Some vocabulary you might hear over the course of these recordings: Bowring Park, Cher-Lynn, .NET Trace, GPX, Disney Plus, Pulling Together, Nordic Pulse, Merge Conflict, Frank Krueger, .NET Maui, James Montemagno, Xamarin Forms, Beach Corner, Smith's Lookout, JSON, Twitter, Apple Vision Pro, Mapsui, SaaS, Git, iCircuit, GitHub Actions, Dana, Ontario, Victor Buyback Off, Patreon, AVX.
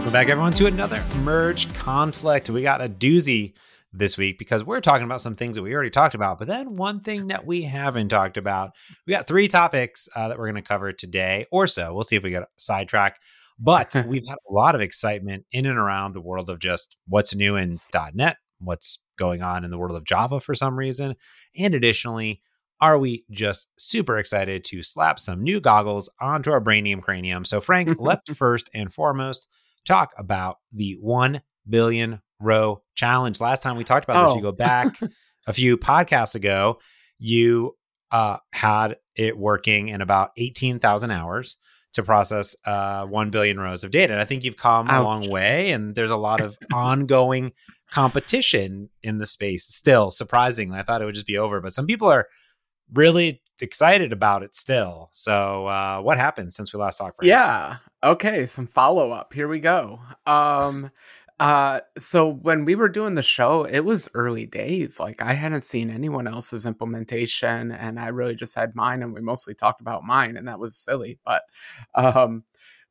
Welcome back, everyone, to another Merge Conflict. We got a doozy this week because we're talking about some things that we already talked about, but then one thing that we haven't talked about. We got three topics that we're going to cover today or so. We'll see if we get sidetracked, but we've had a lot of excitement in and around the world of just what's new in .NET, what's going on in the world of Java for some reason, and additionally, are we just super excited to slap some new goggles onto our brainium cranium? So, Frank, let's first and foremost talk about the 1 billion row challenge. Last time we talked about this, you go back a few podcasts ago, you had it working in about 18,000 hours to process 1 billion rows of data. And I think you've come a long way, and there's a lot of ongoing competition in the space still, surprisingly. I thought it would just be over, but some people are really excited about it still. So what happened since we last talked? Okay. Some follow-up. Here we go. So when we were doing the show, it was early days. Like, I hadn't seen anyone else's implementation, and I really just had mine, and we mostly talked about mine, and that was silly. But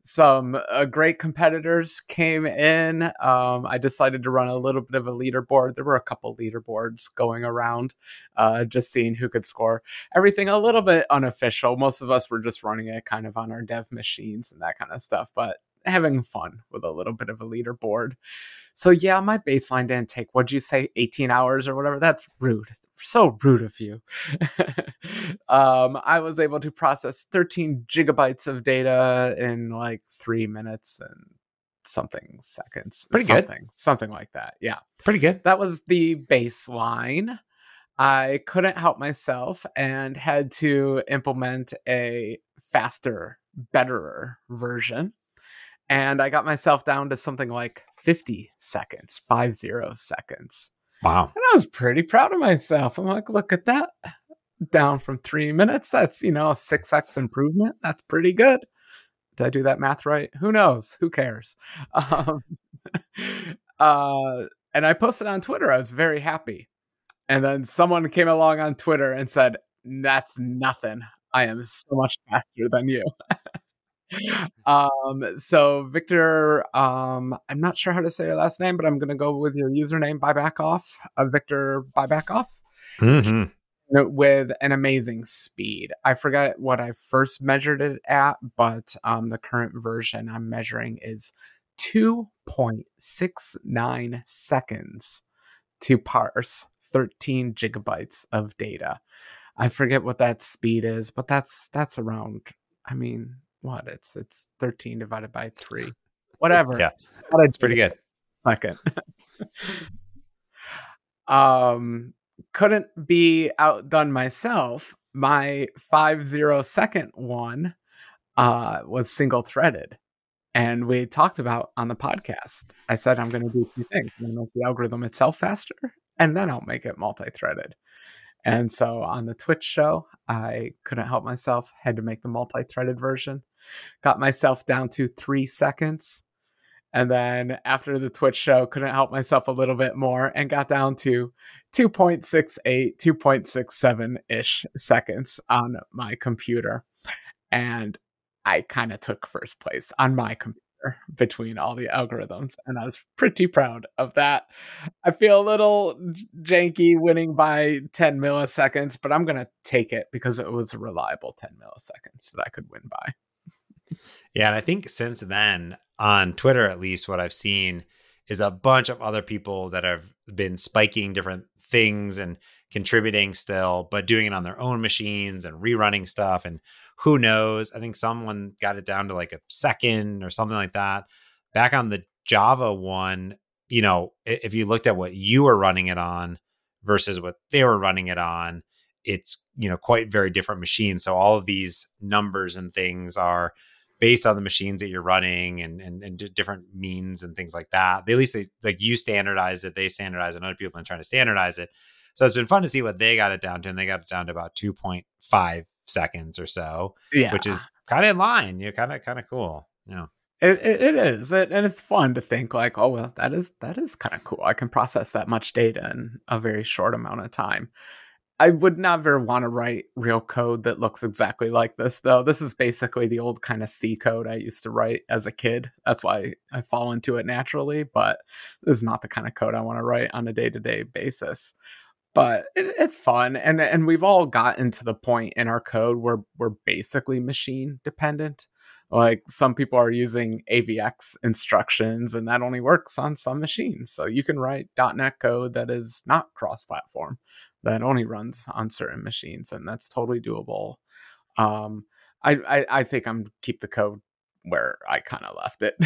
some great competitors came in. I decided to run a little bit of a leaderboard. There were a couple leaderboards going around, just seeing who could score. Everything a little bit unofficial. Most of us were just running it kind of on our dev machines and that kind of stuff, but having fun with a little bit of a leaderboard. So yeah, my baseline didn't take, what'd you say, 18 hours or whatever? That's rude. So rude of you. I was able to process 13 gigabytes of data in like 3 minutes and something seconds. Pretty good. Something like that. Yeah. Pretty good. That was the baseline. I couldn't help myself and had to implement a faster, betterer version. And I got myself down to something like 50 seconds, 50 seconds. Wow. And I was pretty proud of myself. I'm like, look at that. Down from 3 minutes. That's, you know, a 6x improvement. That's pretty good. Did I do that math right? Who knows? Who cares? And I posted on Twitter. I was very happy. And then someone came along on Twitter and said, that's nothing. I am so much faster than you. So Victor, I'm not sure how to say your last name, but I'm going to go with your username, Buyback Off, Victor Buyback Off, with an amazing speed. I forgot what I first measured it at, but the current version I'm measuring is 2.69 seconds to parse 13 gigabytes of data. I forget what that speed is, but that's around, I mean, what? It's 13 divided by 3. Whatever. Yeah. It's pretty good. Second. Couldn't be outdone myself. My 50 second one was single threaded. And we talked about on the podcast. I said, I'm going to do two things. I'm going to make the algorithm itself faster, and then I'll make it multi-threaded. And so on the Twitch show, I couldn't help myself, had to make the multi-threaded version. Got myself down to 3 seconds. And then after the Twitch show, couldn't help myself a little bit more and got down to 2.68, 2.67-ish seconds on my computer. And I kind of took first place on my computer between all the algorithms, and I was pretty proud of that. I feel a little janky winning by 10 milliseconds, but I'm going to take it because it was a reliable 10 milliseconds that I could win by. Yeah, and I think since then, on Twitter at least, what I've seen is a bunch of other people that have been spiking different things and contributing still, but doing it on their own machines and rerunning stuff. And who knows? I think someone got it down to like a second or something like that. Back on the Java one, you know, if you looked at what you were running it on versus what they were running it on, it's, you know, quite very different machines. So all of these numbers and things are based on the machines that you're running and different means and things like that. At least they, like, you standardize it, they standardize it, and other people have been trying to standardize it. So it's been fun to see what they got it down to. And they got it down to about 2.5 seconds or so, which is kind of in line. You're kind of cool. Yeah, it is. And it's fun to think like, oh, well, that is kind of cool. I can process that much data in a very short amount of time. I would never want to write real code that looks exactly like this, though. This is basically the old kind of C code I used to write as a kid. That's why I fall into it naturally, but this is not the kind of code I want to write on a day-to-day basis. But it's fun, and we've all gotten to the point in our code where we're basically machine dependent. Like, some people are using AVX instructions, and that only works on some machines. So you can write .NET code that is not cross-platform, that only runs on certain machines, and that's totally doable. I think I'm keep the code where I kind of left it.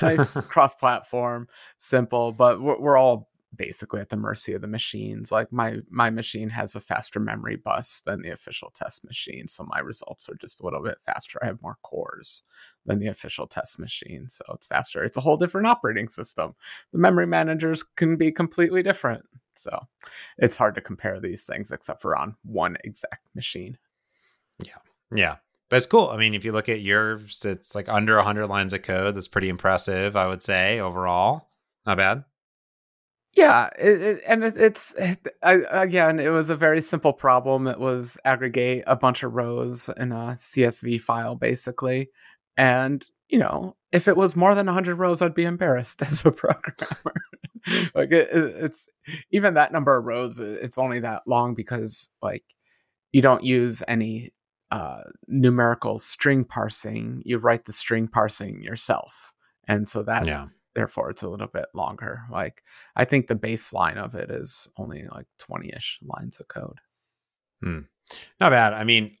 Nice, cross-platform, simple, but we're all basically at the mercy of the machines. Like, my machine has a faster memory bus than the official test machine, so my results are just a little bit faster. I have more cores than the official test machine, so it's faster. It's a whole different operating system. The memory managers can be completely different, so it's hard to compare these things except for on one exact machine. Yeah, but it's cool. I mean, if you look at yours, it's like under 100 lines of code. That's pretty impressive, I would say, overall. Not bad. Yeah, it was a very simple problem. It was aggregate a bunch of rows in a CSV file, basically. And, you know, if it was more than 100 rows, I'd be embarrassed as a programmer. Like, it's even that number of rows, it's only that long because, like, you don't use any numerical string parsing. You write the string parsing yourself. And so that... Yeah. Therefore, it's a little bit longer. Like, I think the baseline of it is only like 20-ish lines of code. Not bad. I mean,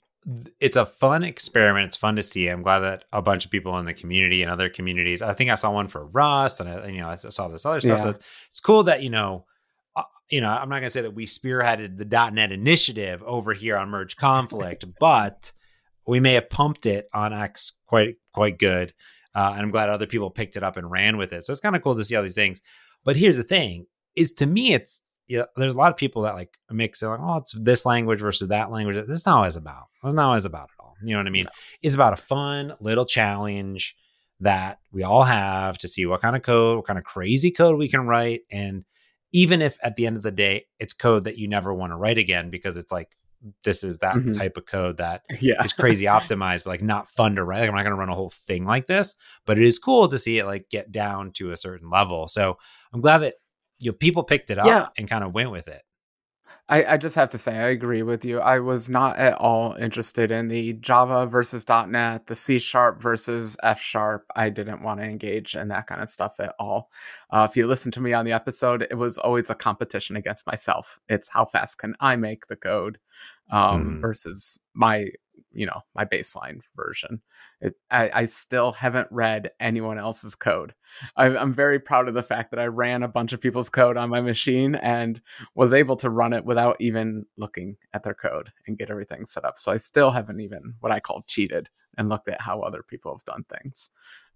it's a fun experiment. It's fun to see. I'm glad that a bunch of people in the community and other communities. I think I saw one for Rust, and I saw this other stuff. Yeah. So it's cool that you know, I'm not gonna say that we spearheaded the .NET initiative over here on Merge Conflict, but we may have pumped it on X quite good. And I'm glad other people picked it up and ran with it. So it's kind of cool to see all these things. But here's the thing is, to me, it's, you know, there's a lot of people that like mix it, like, oh, it's this language versus that language. That's not always about. That's not always about at all. You know what I mean? No. It's about a fun little challenge that we all have to see what kind of code, what kind of crazy code we can write. And even if at the end of the day, it's code that you never want to write again, because it's like, this is that type of code that is crazy optimized, but like not fun to write. Like, I'm not going to run a whole thing like this, but it is cool to see it like get down to a certain level. So I'm glad that, you know, people picked it up and kind of went with it. I just have to say, I agree with you. I was not at all interested in the Java versus .NET, the C# versus F#. I didn't want to engage in that kind of stuff at all. If you listen to me on the episode, it was always a competition against myself. It's how fast can I make the code versus my baseline version. I still haven't read anyone else's code. I'm very proud of the fact that I ran a bunch of people's code on my machine and was able to run it without even looking at their code and get everything set up. So I still haven't even what I call cheated and looked at how other people have done things.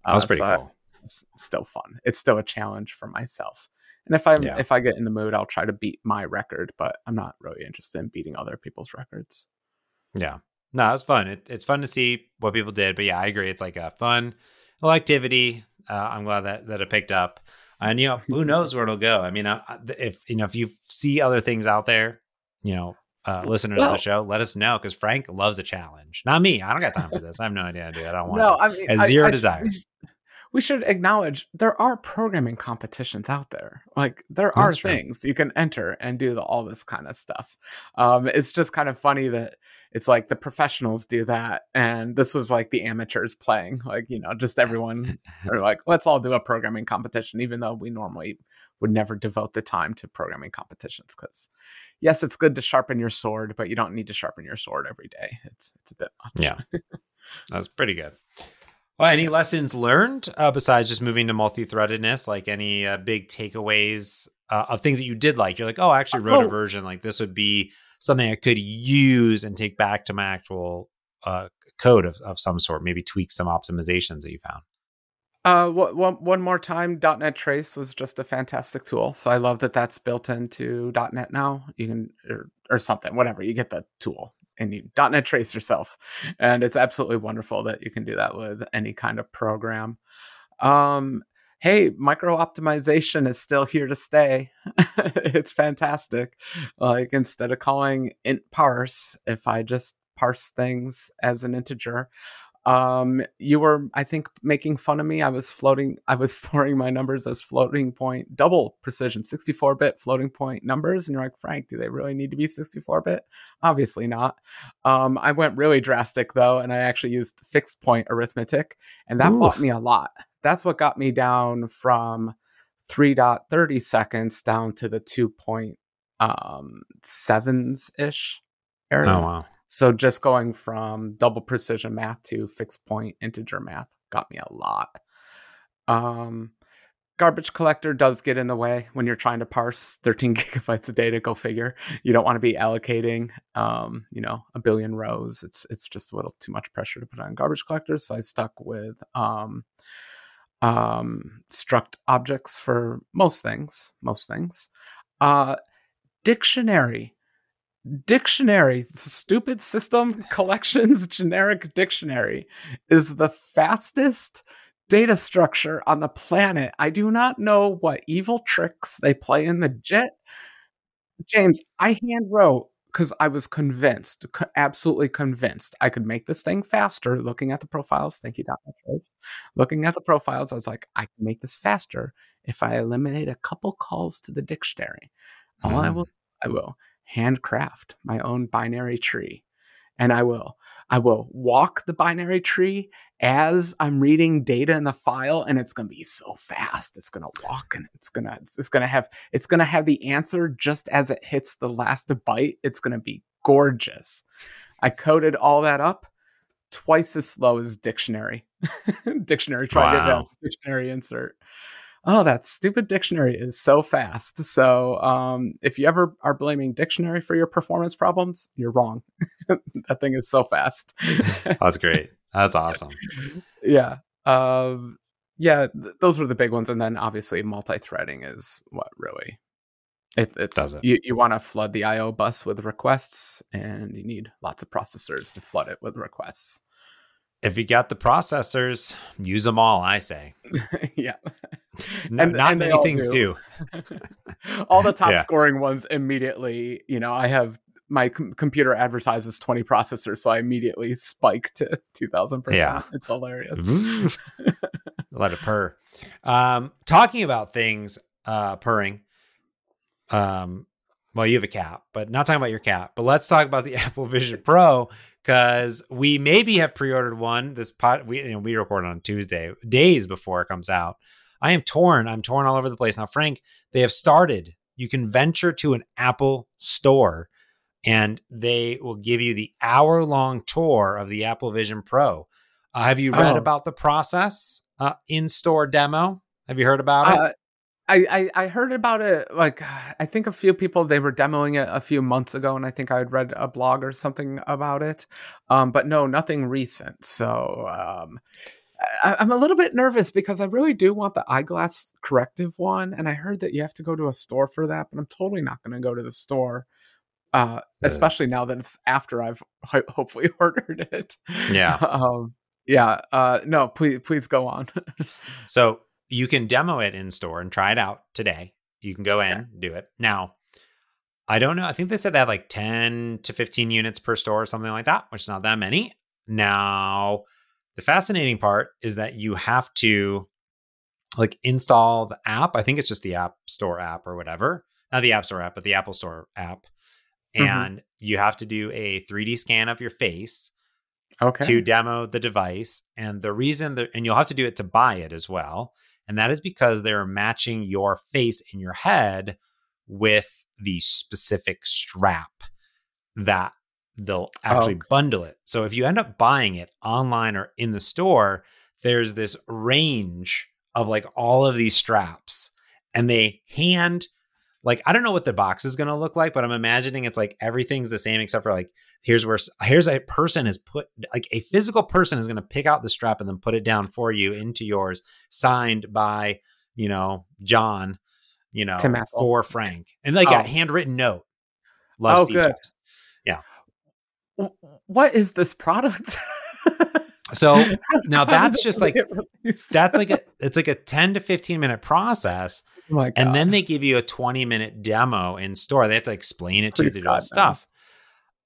That's pretty cool. It's still fun. It's still a challenge for myself. And if I get in the mood, I'll try to beat my record, but I'm not really interested in beating other people's records. Yeah. No, it's fun. It's fun to see what people did. But yeah, I agree. It's like a fun little activity. I'm glad that it picked up. And, you know, who knows where it'll go? I mean, if you see other things out there, you know, listeners of the show, let us know, because Frank loves a challenge. Not me. I don't got time for this. I have no idea. I don't want to. I mean, I have zero desire. We should acknowledge there are programming competitions out there. Like, there are things you can enter and do all this kind of stuff. It's just kind of funny that it's like the professionals do that, and this was like the amateurs playing. Like, you know, just everyone are like, let's all do a programming competition, even though we normally would never devote the time to programming competitions. Because yes, it's good to sharpen your sword, but you don't need to sharpen your sword every day. It's a bit much. Yeah, that's pretty good. Well, any lessons learned besides just moving to multi-threadedness? Like, any big takeaways of things that you did like? You're like, oh, I actually wrote a version. Like, this would be something I could use and take back to my actual code of some sort. Maybe tweak some optimizations that you found. One more time, .NET Trace was just a fantastic tool. So I love that that's built into .NET now. You can or something, whatever. You get the tool. And you .NET Trace yourself. And it's absolutely wonderful that you can do that with any kind of program. hey, micro optimization is still here to stay. It's fantastic. Like, instead of calling int parse, if I just parse things as an integer, you were, I think, making fun of me. I was storing my numbers as floating point, double precision, 64-bit floating point numbers. And you're like, Frank, do they really need to be 64-bit? Obviously not. I went really drastic, though, and I actually used fixed point arithmetic. And that bought me a lot. That's what got me down from 3.30 seconds down to the 2.7s-ish area. Oh, wow. So just going from double precision math to fixed point integer math got me a lot. Garbage collector does get in the way when you're trying to parse 13 gigabytes of data. Go figure. You don't want to be allocating, 1 billion rows. It's just a little too much pressure to put on garbage collectors. So I stuck with struct objects for most things. Dictionary, stupid system collections, generic dictionary is the fastest data structure on the planet. I do not know what evil tricks they play in the JIT. James, I hand wrote because I was convinced, absolutely convinced I could make this thing faster. Looking at the profiles, thank you, .NET Trace. Looking at the profiles, I was like, I can make this faster if I eliminate a couple calls to the dictionary. I will handcraft my own binary tree, and I will walk the binary tree as I'm reading data in the file, and it's going to be so fast. It's going to walk, and it's going to have the answer just as it hits the last byte. It's going to be gorgeous. I coded all that up twice as slow as dictionary. Dictionary tried it out. Dictionary insert. Oh, that stupid dictionary is so fast. So if you ever are blaming dictionary for your performance problems, you're wrong. That thing is so fast. That's great. That's awesome. Yeah. Those were the big ones. And then obviously multi-threading is what really... You want to flood the I/O bus with requests, and you need lots of processors to flood it with requests. If you got the processors, use them all, I say. Yeah. Not many things do. All the top scoring ones immediately, I have my computer advertises 20 processors, so I immediately spike to 2,000%. Yeah. It's hilarious. Let it purr. Talking about things purring. Well, you have a cat, but not talking about your cat, but let's talk about the Apple Vision Pro. Because we maybe have pre-ordered one. This pod, we record on Tuesday, days before it comes out. I am torn. I'm torn all over the place. Now, Frank, they have started. You can venture to an Apple store, and they will give you the hour-long tour of the Apple Vision Pro. Have you read about the process? In-store demo? Have you heard about it? I heard about it, like, I think a few people, they were demoing it a few months ago, and I think I had read a blog or something about it, but no, nothing recent. So I'm a little bit nervous because I really do want the eyeglass corrective one, and I heard that you have to go to a store for that, but I'm totally not going to go to the store, especially now that it's after I've hopefully ordered it. Yeah. No, please go on. So... you can demo it in store and try it out today. You can go in, do it. Now, I don't know. I think they said they had like 10 to 15 units per store or something like that, which is not that many. Now, the fascinating part is that you have to like install the app. I think it's just the App Store app or whatever. Not the App Store app, but the Apple Store app. Mm-hmm. And you have to do a 3D scan of your face to demo the device. And the reason that, and you'll have to do it to buy it as well. And that is because they're matching your face in your head with the specific strap that they'll actually bundle it. So if you end up buying it online or in the store, there's this range of like all of these straps, and they hand, like, I don't know what the box is going to look like, but I'm imagining it's like everything's the same except for like, here's a person is put, like a physical person is going to pick out the strap and then put it down for you into yours, signed by, John, for Frank, and like a handwritten note. Love Steve Jobs. Yeah. What is this product? So now that's just like, that's like, it's like a 10 to 15 minute process. Oh my God. And then they give you a 20 minute demo in store. They have to explain it to you to do all stuff.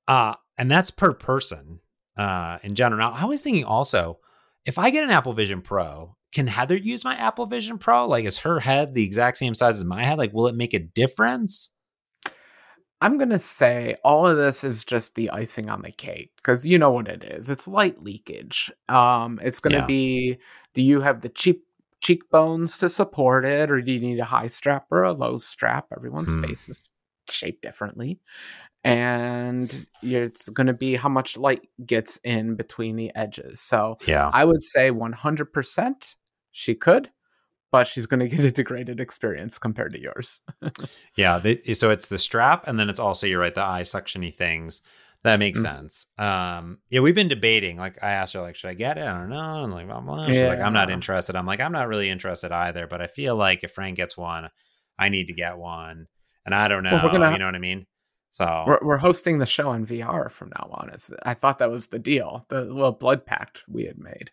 And that's per person in general. Now I was thinking also, if I get an Apple Vision Pro, can Heather use my Apple Vision Pro? Like, is her head the exact same size as my head? Like, will it make a difference? I'm going to say all of this is just the icing on the cake, because you know what it is. It's light leakage. It's going to be, do you have the cheekbones to support it, or do you need a high strap or a low strap? Everyone's face is shaped differently. And it's going to be how much light gets in between the edges. So I would say 100% she could, but she's going to get a degraded experience compared to yours. So it's the strap, and then it's also, you're right, the eye suction-y things. That makes sense. We've been debating. Like, I asked her, like, should I get it? I don't know. And like, blah, blah. She's like, I'm not interested. I'm like, I'm not really interested either, but I feel like if Frank gets one, I need to get one. And I don't know. Well, you know what I mean? So we're hosting the show in VR from now on. I thought that was the deal, the little blood pact we had made.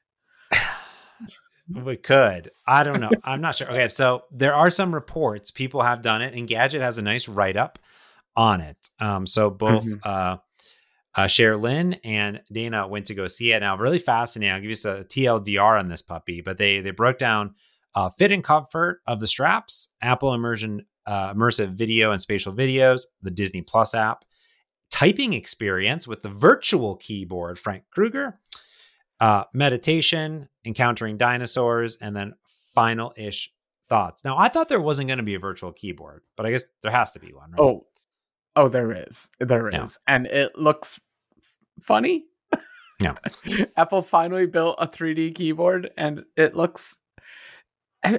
We could. I don't know. I'm not sure. Okay, so there are some reports. People have done it, and Engadget has a nice write-up on it. So both Cher-Lynn and Dana went to go see it. Now, really fascinating. I'll give you a TLDR on this puppy, but they broke down fit and comfort of the straps, Apple immersive video and spatial videos, the Disney Plus app, typing experience with the virtual keyboard, Frank Krueger, meditation, encountering dinosaurs, and then final-ish thoughts. Now, I thought there wasn't going to be a virtual keyboard, but I guess there has to be one, right? Oh, there is. And it looks funny. Yeah. Apple finally built a 3D keyboard, and it looks...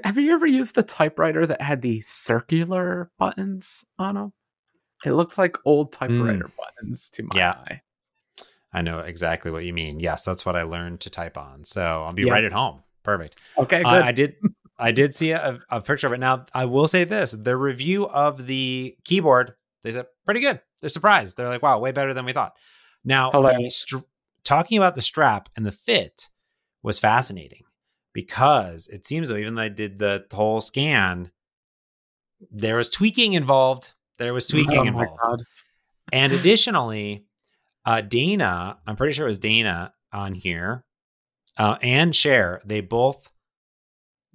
Have you ever used a typewriter that had the circular buttons on them? It looks like old typewriter buttons to my eye. I know exactly what you mean. Yes, that's what I learned to type on. So I'll be right at home. Perfect. Okay, good. I did see a picture of it. Now, I will say this. The review of the keyboard, they said, pretty good. They're surprised. They're like, wow, way better than we thought. Now, talking about the strap and the fit was fascinating, because it seems though, even though I did the whole scan, there was tweaking involved. And additionally... Dana, I'm pretty sure it was Dana on here, and Cher, they both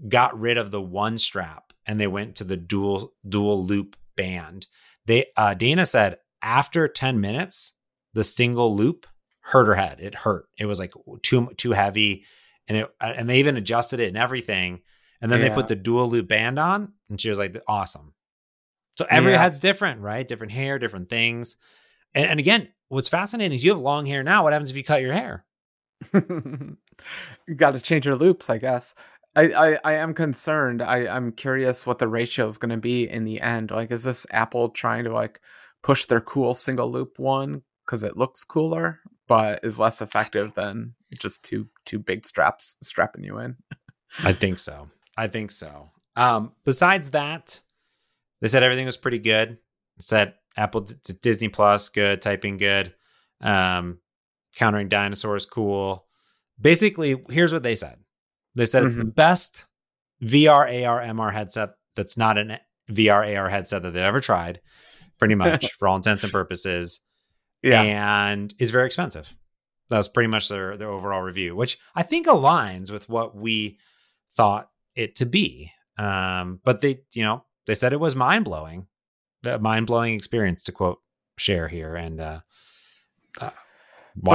got rid of the one strap and they went to the dual loop band. Dana said after 10 minutes, the single loop hurt her head. It hurt. It was like too heavy, and they even adjusted it and everything. And then they put the dual loop band on, and she was like, awesome. So every head's different, right? Different hair, different things. And again, what's fascinating is you have long hair now. What happens if you cut your hair? You got to change your loops, I guess. I am concerned. I'm curious what the ratio is going to be in the end. Like, is this Apple trying to like push their cool single loop one because it looks cooler, but is less effective than just two big straps strapping you in? I think so. Besides that, they said everything was pretty good. Said Apple Disney Plus, good. Typing, good. Countering dinosaurs, cool. Basically, here's what they said. They said it's the best VR, AR, MR headset that's not an VR, AR headset that they've ever tried, pretty much, for all intents and purposes. Yeah. And is very expensive. That's pretty much their overall review, which I think aligns with what we thought it to be. But they said it was mind-blowing. The mind-blowing experience, to quote Cher here. And but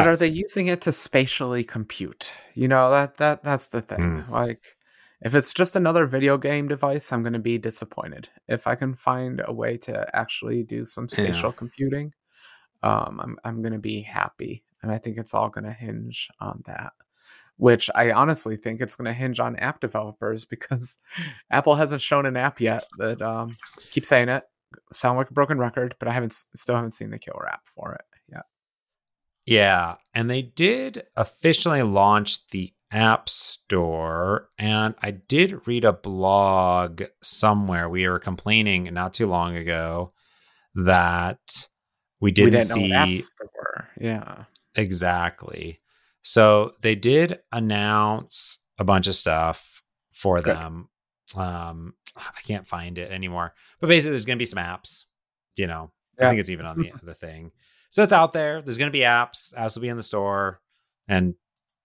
are they using it to spatially compute? You know, that's the thing. Like, if it's just another video game device, I'm going to be disappointed. If I can find a way to actually do some spatial computing, I'm going to be happy. And I think it's all going to hinge on that, which I honestly think it's going to hinge on app developers, because Apple hasn't shown an app yet that keep saying it. Sound like a broken record, but I still haven't seen the killer app for it yet. Yeah, and they did officially launch the App Store, and I did read a blog somewhere. We were complaining not too long ago that we didn't see. Know what apps there were. Yeah, exactly. So they did announce a bunch of stuff for them. I can't find it anymore. But basically, there's going to be some apps, you know. Yeah. I think it's even on the thing. So it's out there. There's going to be apps. Apps will be in the store. And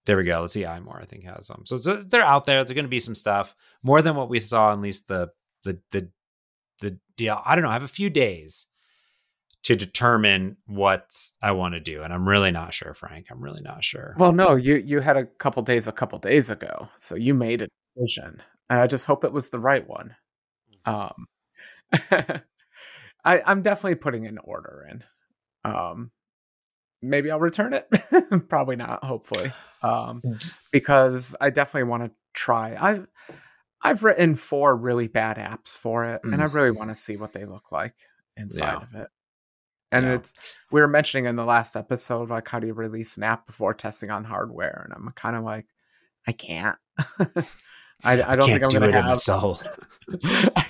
there we go. Let's see. iMore, I think, has them. So they're out there. There's going to be some stuff. More than what we saw, at least the deal. I don't know. I have a few days to determine what I want to do. And I'm really not sure, Frank. I'm really not sure. Well, no, you had a couple days ago. So you made a decision. And I just hope it was the right one. I'm definitely putting an order in. Maybe I'll return it. Probably not, hopefully. Because I definitely want to try. I've written 4 really bad apps for it, and I really want to see what they look like inside of it. And it's, we were mentioning in the last episode, like, how do you release an app before testing on hardware? And I'm kind of like, I can't. I don't think I'm going to have soul.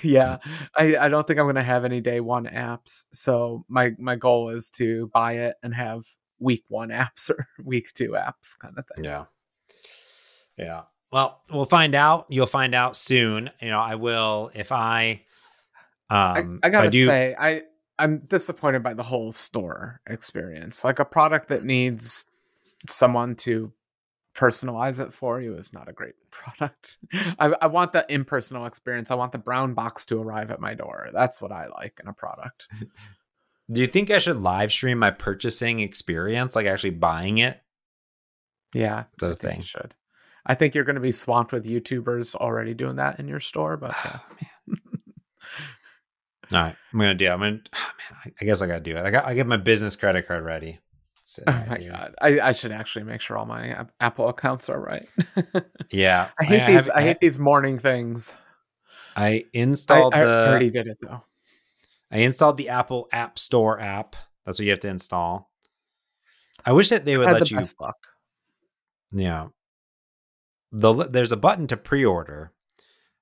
Yeah. I don't think I'm going to have any day one apps. So my goal is to buy it and have week 1 apps or week 2 apps kind of thing. Yeah. Yeah. Well, we'll find out. You'll find out soon. You know, I will, if I got to say, I'm disappointed by the whole store experience. Like, a product that needs someone to personalize it for you is not a great product. I want the impersonal experience. I want the brown box to arrive at my door. That's what I like in a product. Do you think I should live stream my purchasing experience, like actually buying it? Yeah, that's the thing. You should. I think you're going to be swamped with YouTubers already doing that in your store, but yeah. All right, I'm gonna do it. I guess I gotta do it. I get my business credit card ready. So, oh my God! I should actually make sure all my Apple accounts are right. Yeah, I hate these morning things. I already did it though. I installed the Apple App Store app. That's what you have to install. I wish that they would let you. Best luck. Yeah. There's a button to pre-order,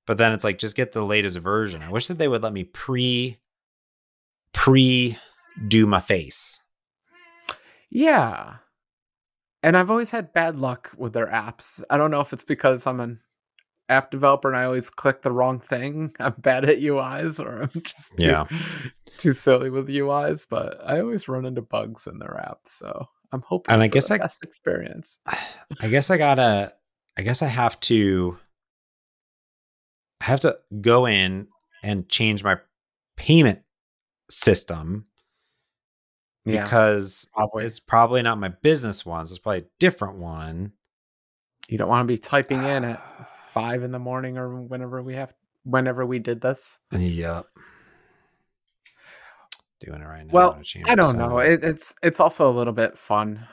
but then it's like, just get the latest version. I wish that they would let me pre-do my face. Yeah. And I've always had bad luck with their apps. I don't know if it's because I'm an app developer and I always click the wrong thing. I'm bad at UIs, or I'm just too silly with UIs, but I always run into bugs in their apps. So I'm hoping and for the best experience. I have to go in and change my payment system because it's probably not my business one. So it's probably a different one. You don't want to be typing in at 5 a.m. or whenever we did this. Yep. Doing it right now. Well, I don't know. It's also a little bit fun.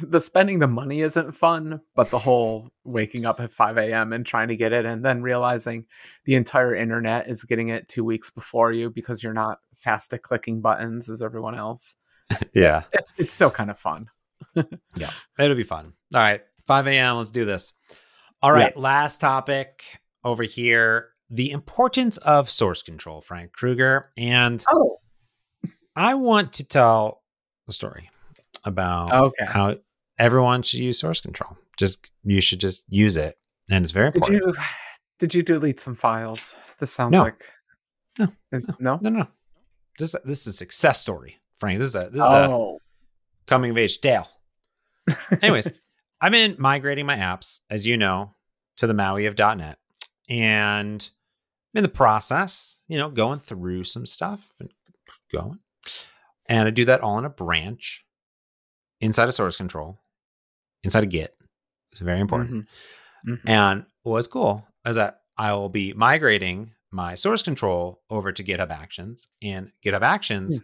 The spending the money isn't fun, but the whole waking up at 5 a.m. and trying to get it and then realizing the entire internet is getting it 2 weeks before you because you're not fast at clicking buttons as everyone else. Yeah. It's still kind of fun. Yeah, it'll be fun. All right. 5 a.m. Let's do this. All right. Yeah. Last topic over here. The importance of source control, Frank Krueger. And I want to tell a story about how everyone should use source control. You should just use it. And it's very important. Did you delete some files? This sounds like... No. This is a success story, Frank. This is a coming of age tale. Anyways, I've been migrating my apps, as you know, to the Maui of .NET. And in the process, you know, going through some stuff and going. And I do that all in a branch. Inside of source control, inside of Git. It's very important. Mm-hmm. Mm-hmm. And what's cool is that I will be migrating my source control over to GitHub Actions, and GitHub Actions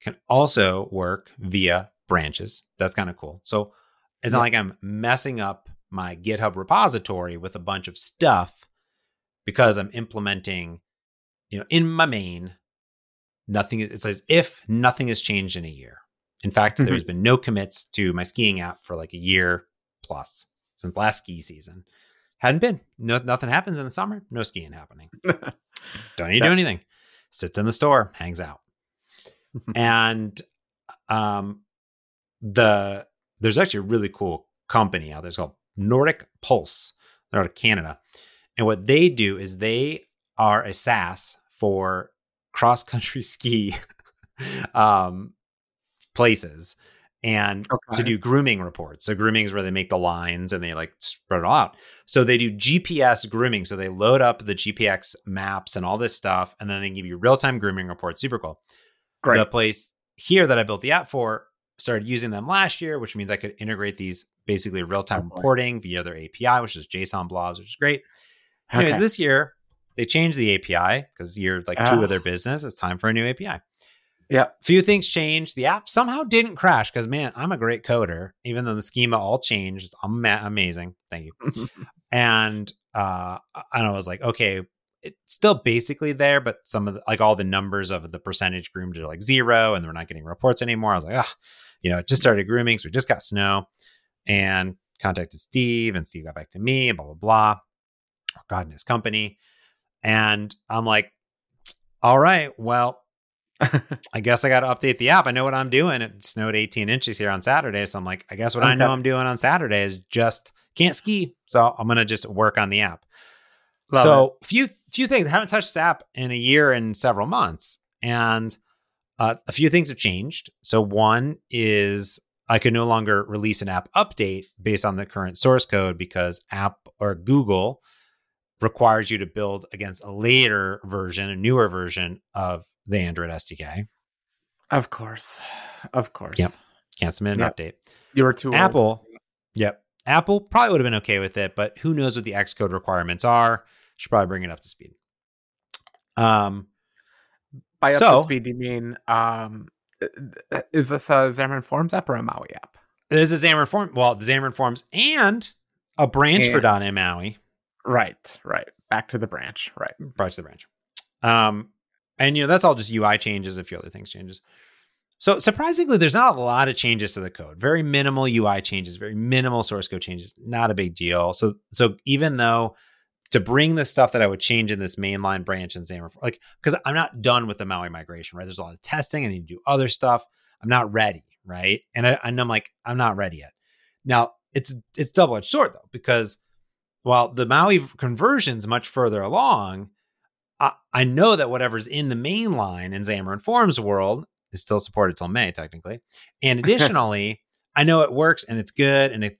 can also work via branches. That's kind of cool. So it's not like I'm messing up my GitHub repository with a bunch of stuff because I'm implementing, you know, in my main, nothing. It's as if nothing has changed in a year. In fact, there's been no commits to my skiing app for like a year plus since last ski season. Hadn't been. No, nothing happens in the summer. No skiing happening. Don't need to do anything. Sits in the store, hangs out. And There's actually a really cool company out there. It's called Nordic Pulse. They're out of Canada. And what they do is they are a SaaS for cross-country ski places and to do grooming reports. So grooming is where they make the lines and they like spread it all out. So they do GPS grooming. So they load up the GPX maps and all this stuff. And then they give you real-time grooming reports. Super cool. Great. The place here that I built the app for started using them last year, which means I could integrate these basically real-time reporting via their API, which is JSON blobs, which is great. Anyways, this year they changed the API because year like two of their business, it's time for a new API. Yeah. Few things changed. The app somehow didn't crash because, man, I'm a great coder. Even though the schema all changed, I'm amazing. Thank you. And I was like, okay, it's still basically there, but some of the, like all the numbers of the percentage groomed are like zero and we're not getting reports anymore. I was like, it just started grooming. So we just got snow and contacted Steve, and Steve got back to me and blah, blah, blah. God and his company. And I'm like, all right, well, I guess I got to update the app. I know what I'm doing. It snowed 18 inches here on Saturday. So I'm like, I guess what I know I'm doing on Saturday is just can't ski. So I'm going to just work on the app. Love it. few things. I haven't touched this app in a year and several months. And a few things have changed. So one is I could no longer release an app update based on the current source code because Google requires you to build against a later version, a newer version of the Android SDK. Of course. Yep. Can't submit an update. You were too old. Yep. Apple probably would have been okay with it, but who knows what the Xcode requirements are. Should probably bring it up to speed. By up to speed, you mean, is this a Xamarin Forms app or a Maui app? This is Xamarin Forms. Well, the Xamarin Forms and a branch for .NET Maui. Right. Back to the branch. Right. Back to the branch. And that's all just UI changes, a few other things changes. So surprisingly, there's not a lot of changes to the code. Very minimal UI changes, very minimal source code changes. Not a big deal. So even though to bring the stuff that I would change in this mainline branch in Xamarin, like, because I'm not done with the Maui migration, right? There's a lot of testing. I need to do other stuff. I'm not ready, right? And I'm like, I'm not ready yet. Now, it's double-edged sword, though, because while the Maui conversion's much further along, I know that whatever's in the mainline in Xamarin Forms world is still supported till May, technically. And additionally, I know it works and it's good. And if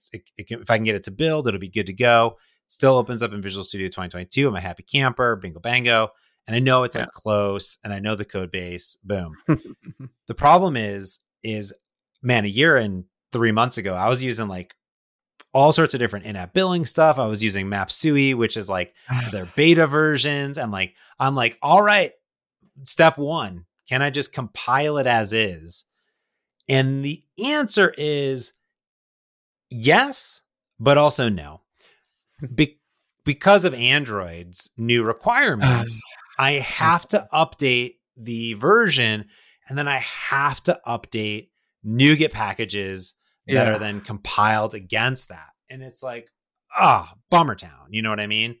I can get it to build, it'll be good to go. It still opens up in Visual Studio 2022. I'm a happy camper, bingo bango. And I know it's like close and I know the code base, boom. The problem is man, a year and 3 months ago, I was using like all sorts of different in-app billing stuff. I was using Mapsui, which is like their beta versions. And like, I'm like, all right, step one, can I just compile it as is? And the answer is yes, but also no. Because of Android's new requirements, I have to update the version and then I have to update NuGet packages that are then compiled against that. And it's like, bummer town. You know what I mean?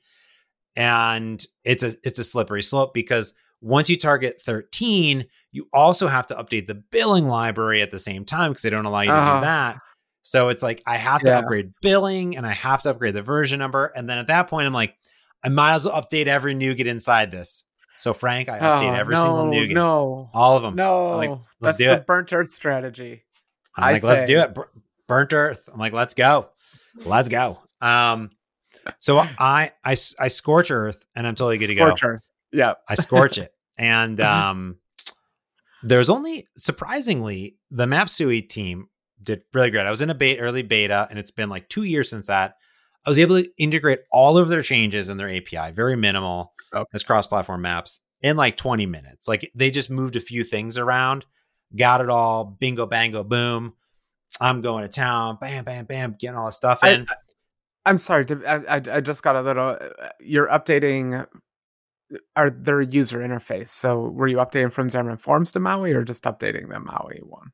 And it's a slippery slope because once you target 13, you also have to update the billing library at the same time because they don't allow you to do that. So it's like, I have to upgrade billing and I have to upgrade the version number. And then at that point, I'm like, I might as well update every NuGet inside this. So Frank, I update every single NuGet. No, all of them. No, I'm like, That's the burnt earth strategy. I'm like, let's do it. Burnt earth. I'm like, let's go. So I scorch earth and I'm totally good to go. Earth. Yeah. I scorch it. And there's only, surprisingly, the Mapsui team did really great. I was in early beta and it's been like 2 years since that. I was able to integrate all of their changes in their API. Very minimal. As cross-platform maps in like 20 minutes. Like they just moved a few things around. Got it all, bingo, bango, boom. I'm going to town, bam, bam, bam, getting all the stuff in. I'm sorry, I just got a little, you're updating their user interface. So were you updating from Xamarin Forms to Maui or just updating the Maui one?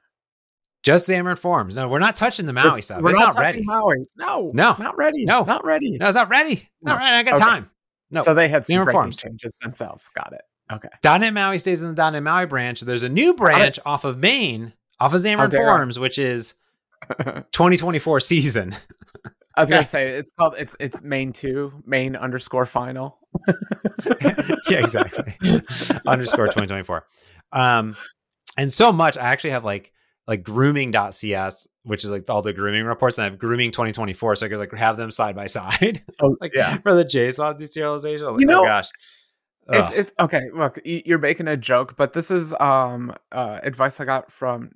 Just Xamarin Forms. No, we're not touching the Maui stuff. We're not ready. Maui. No. Not ready. No. Not ready. No, it's not ready. No. Not ready. I got time. No. So they had some changes themselves. Got it. Okay. .NET Maui stays in the .NET Maui branch. There's a new branch off of Maine, off of Xamarin Forms, which is 2024 season. I was gonna say it's called it's main_final. Yeah, exactly. _2024. And so much. I actually have like grooming.cs, which is like all the grooming reports, and I have grooming 2024, so I could like have them side by side. For the JSON deserialization. Like, oh gosh. It's okay. Look, you're making a joke, but this is advice I got from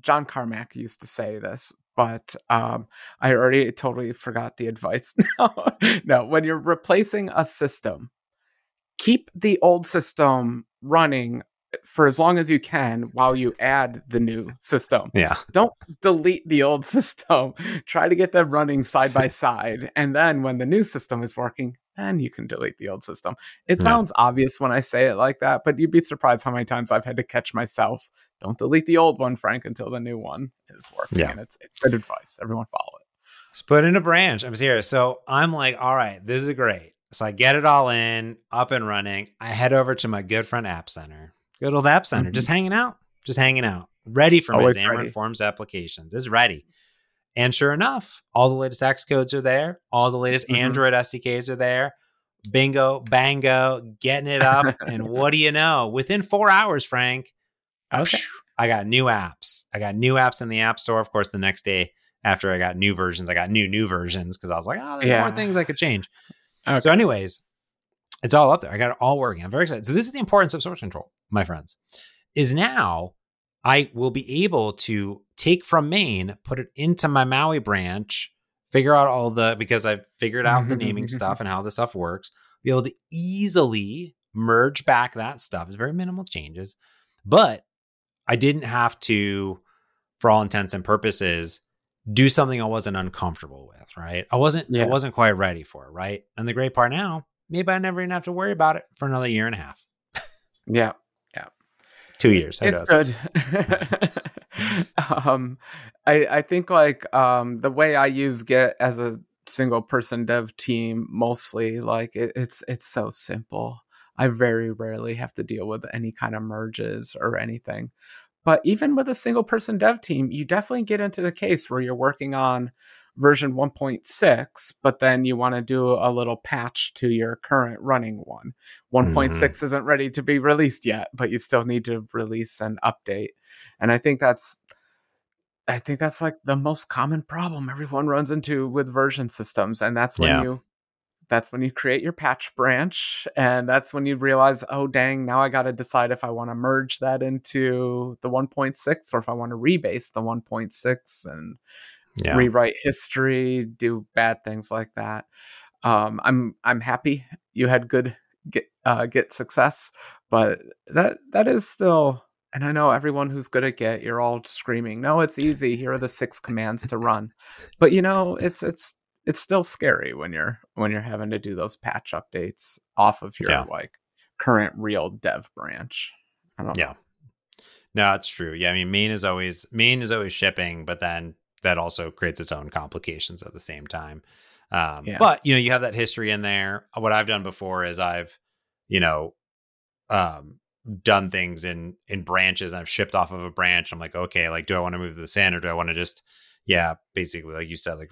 John Carmack used to say this, but I already totally forgot the advice now. No, when you're replacing a system, keep the old system running for as long as you can while you add the new system. Yeah. Don't delete the old system. Try to get them running side by side. And then when the new system is working, then you can delete the old system. It sounds obvious when I say it like that, but you'd be surprised how many times I've had to catch myself. Don't delete the old one, Frank, until the new one is working. Yeah. And it's good advice. Everyone follow it. Let's put in a branch. I'm serious. So I'm like, all right, this is great. So I get it all in, up and running. I head over to my good friend App Center. Good old App Center, just hanging out, ready for my Xamarin Forms applications. It's ready. And sure enough, all the latest X codes are there. All the latest Android SDKs are there. Bingo, bango, getting it up. And what do you know? Within 4 hours, Frank, I got new apps. I got new apps in the App Store. Of course, the next day after I got new versions, I got new versions because I was like, oh, there's more things I could change. Okay. So anyways, it's all up there. I got it all working. I'm very excited. So this is the importance of source control, my friends, is now I will be able to take from main, put it into my Maui branch, figure out all the, because I've figured out the naming stuff and how this stuff works, be able to easily merge back that stuff. It's very minimal changes, but I didn't have to, for all intents and purposes, do something I wasn't uncomfortable with, right? I wasn't quite ready for it, right? And the great part now, maybe I never even have to worry about it for another year and a half. Yeah. Yeah. 2 years. It's good. I think like the way I use Git as a single person dev team, mostly like it's so simple. I very rarely have to deal with any kind of merges or anything. But even with a single person dev team, you definitely get into the case where you're working on version 1.6, but then you want to do a little patch to your current running one. 1.6 isn't ready to be released yet, but you still need to release an update. And I think that's like the most common problem everyone runs into with version systems. And that's when you create your patch branch. And that's when you realize, oh, dang, now I got to decide if I want to merge that into the 1.6 or if I want to rebase the 1.6 and rewrite history, do bad things like that. I'm happy you had good Git success, but that is still. And I know everyone who's good at Git, you're all screaming, "No, it's easy. Here are the 6 commands to run." But you know, it's still scary when you're having to do those patch updates off of your like current real dev branch. I don't know. No, it's true. Yeah, I mean, main is always shipping, but then that also creates its own complications at the same time. But, you know, you have that history in there. What I've done before is I've, you know, done things in branches and I've shipped off of a branch. I'm like, okay, like, do I want to move this in or do I want to just, basically, like you said, like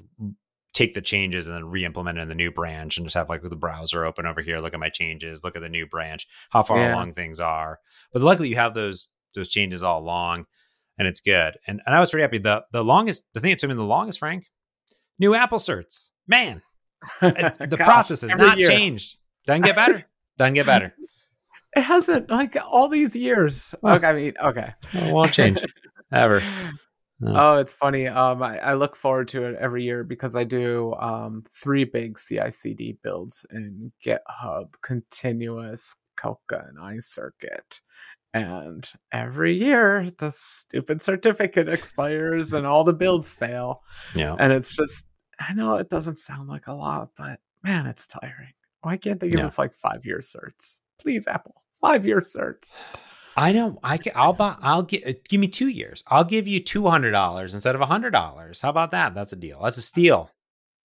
take the changes and then re-implement it in the new branch and just have like the browser open over here, look at my changes, look at the new branch, how far along things are. But luckily you have those changes all along. And it's good. And I was pretty happy. The thing that took me the longest, Frank, new Apple certs. Man, the process has not changed. Doesn't get better. It hasn't, like, all these years. Look, I mean, it won't change ever. No. Oh, it's funny. I look forward to it every year because I do 3 big CI/CD builds in GitHub, continuous, Kafka, and iCircuit. And every year, the stupid certificate expires and all the builds fail. Yeah. And it's just, I know it doesn't sound like a lot, but man, it's tiring. Why can't they give us like 5-year certs? Please, Apple, 5-year certs. I know. Give me 2 years. I'll give you $200 instead of $100. How about that? That's a deal. That's a steal.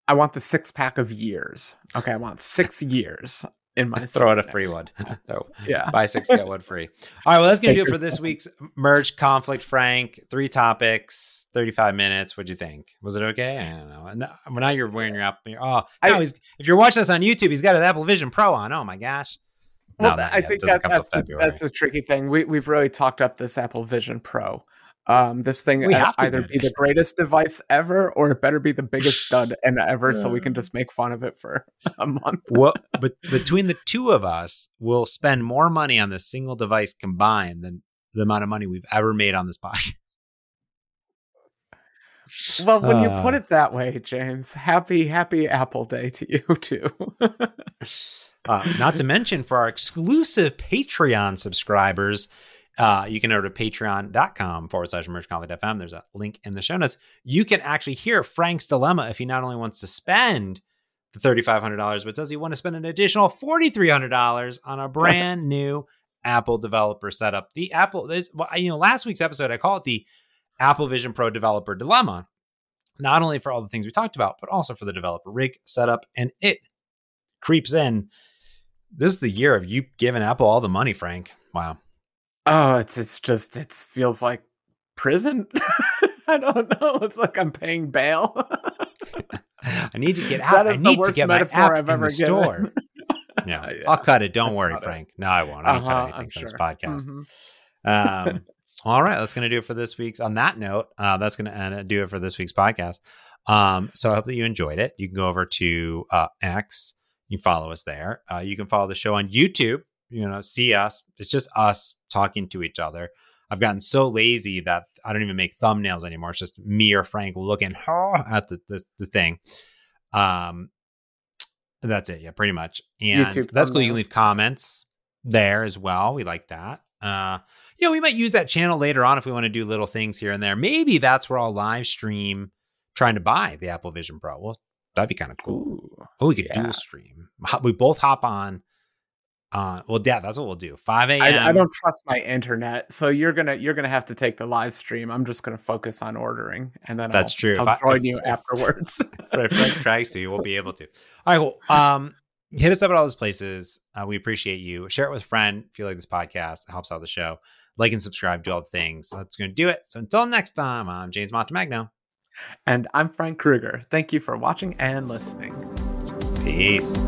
I want the 6-pack of years. Okay. I want 6 years. in my throw out a free one. So, yeah, buy six, get one free. All right, well, that's gonna do it for this week's Merge Conflict. Frank, 3 topics, 35 minutes. What'd you think? Was it okay? I don't know. And now you're wearing your Apple. Oh, now if you're watching us on YouTube, he's got an Apple Vision Pro on. Oh my gosh. Well, no, I think that's the tricky thing. We've really talked up this Apple Vision Pro. This thing either be the greatest device ever, or it better be the biggest dud and ever, so we can just make fun of it for a month. Well, but between the two of us, we'll spend more money on this single device combined than the amount of money we've ever made on this podcast. Well, when you put it that way, James, happy Apple Day to you too. Not to mention, for our exclusive Patreon subscribers, you can go to patreon.com/mergeconflict.fm. There's a link in the show notes. You can actually hear Frank's dilemma if he not only wants to spend the $3,500, but does he want to spend an additional $4,300 on a brand new Apple developer setup? The Apple is, last week's episode, I call it the Apple Vision Pro developer dilemma, not only for all the things we talked about, but also for the developer rig setup. And it creeps in. This is the year of you giving Apple all the money, Frank. Wow. Oh, it feels like prison. I don't know. It's like I'm paying bail. I need to get out. That is the worst metaphor I've ever given. Yeah, I'll cut it. Don't worry, Frank. No, I won't. I don't cut anything from this podcast. Mm-hmm. All right, that's going to do it for this week's. On that note, that's going to do it for this week's podcast. So I hope that you enjoyed it. You can go over to X. You follow us there. You can follow the show on YouTube. See us. It's just us talking to each other. I've gotten so lazy that I don't even make thumbnails anymore. It's just me or Frank looking at the thing. That's it. Yeah, pretty much. And YouTube that's thumbnails. Cool. You can leave comments there as well. We like that. We might use that channel later on if we want to do little things here and there. Maybe that's where I'll live stream trying to buy the Apple Vision Pro. Well, that'd be kind of cool. Ooh, we could dual stream. We both hop on. That's what we'll do. 5 a.m. I don't trust my internet, so you're gonna have to take the live stream. I'm just gonna focus on ordering, and then I'll join you afterwards. If Frank tries to, you won't be able to. All right, well, hit us up at all those places. We appreciate you. Share it with a friend if you like this podcast. It helps out the show. Like and subscribe. Do all the things. That's gonna do it. So until next time, I'm James Montemagno, and I'm Frank Krueger. Thank you for watching and listening. Peace.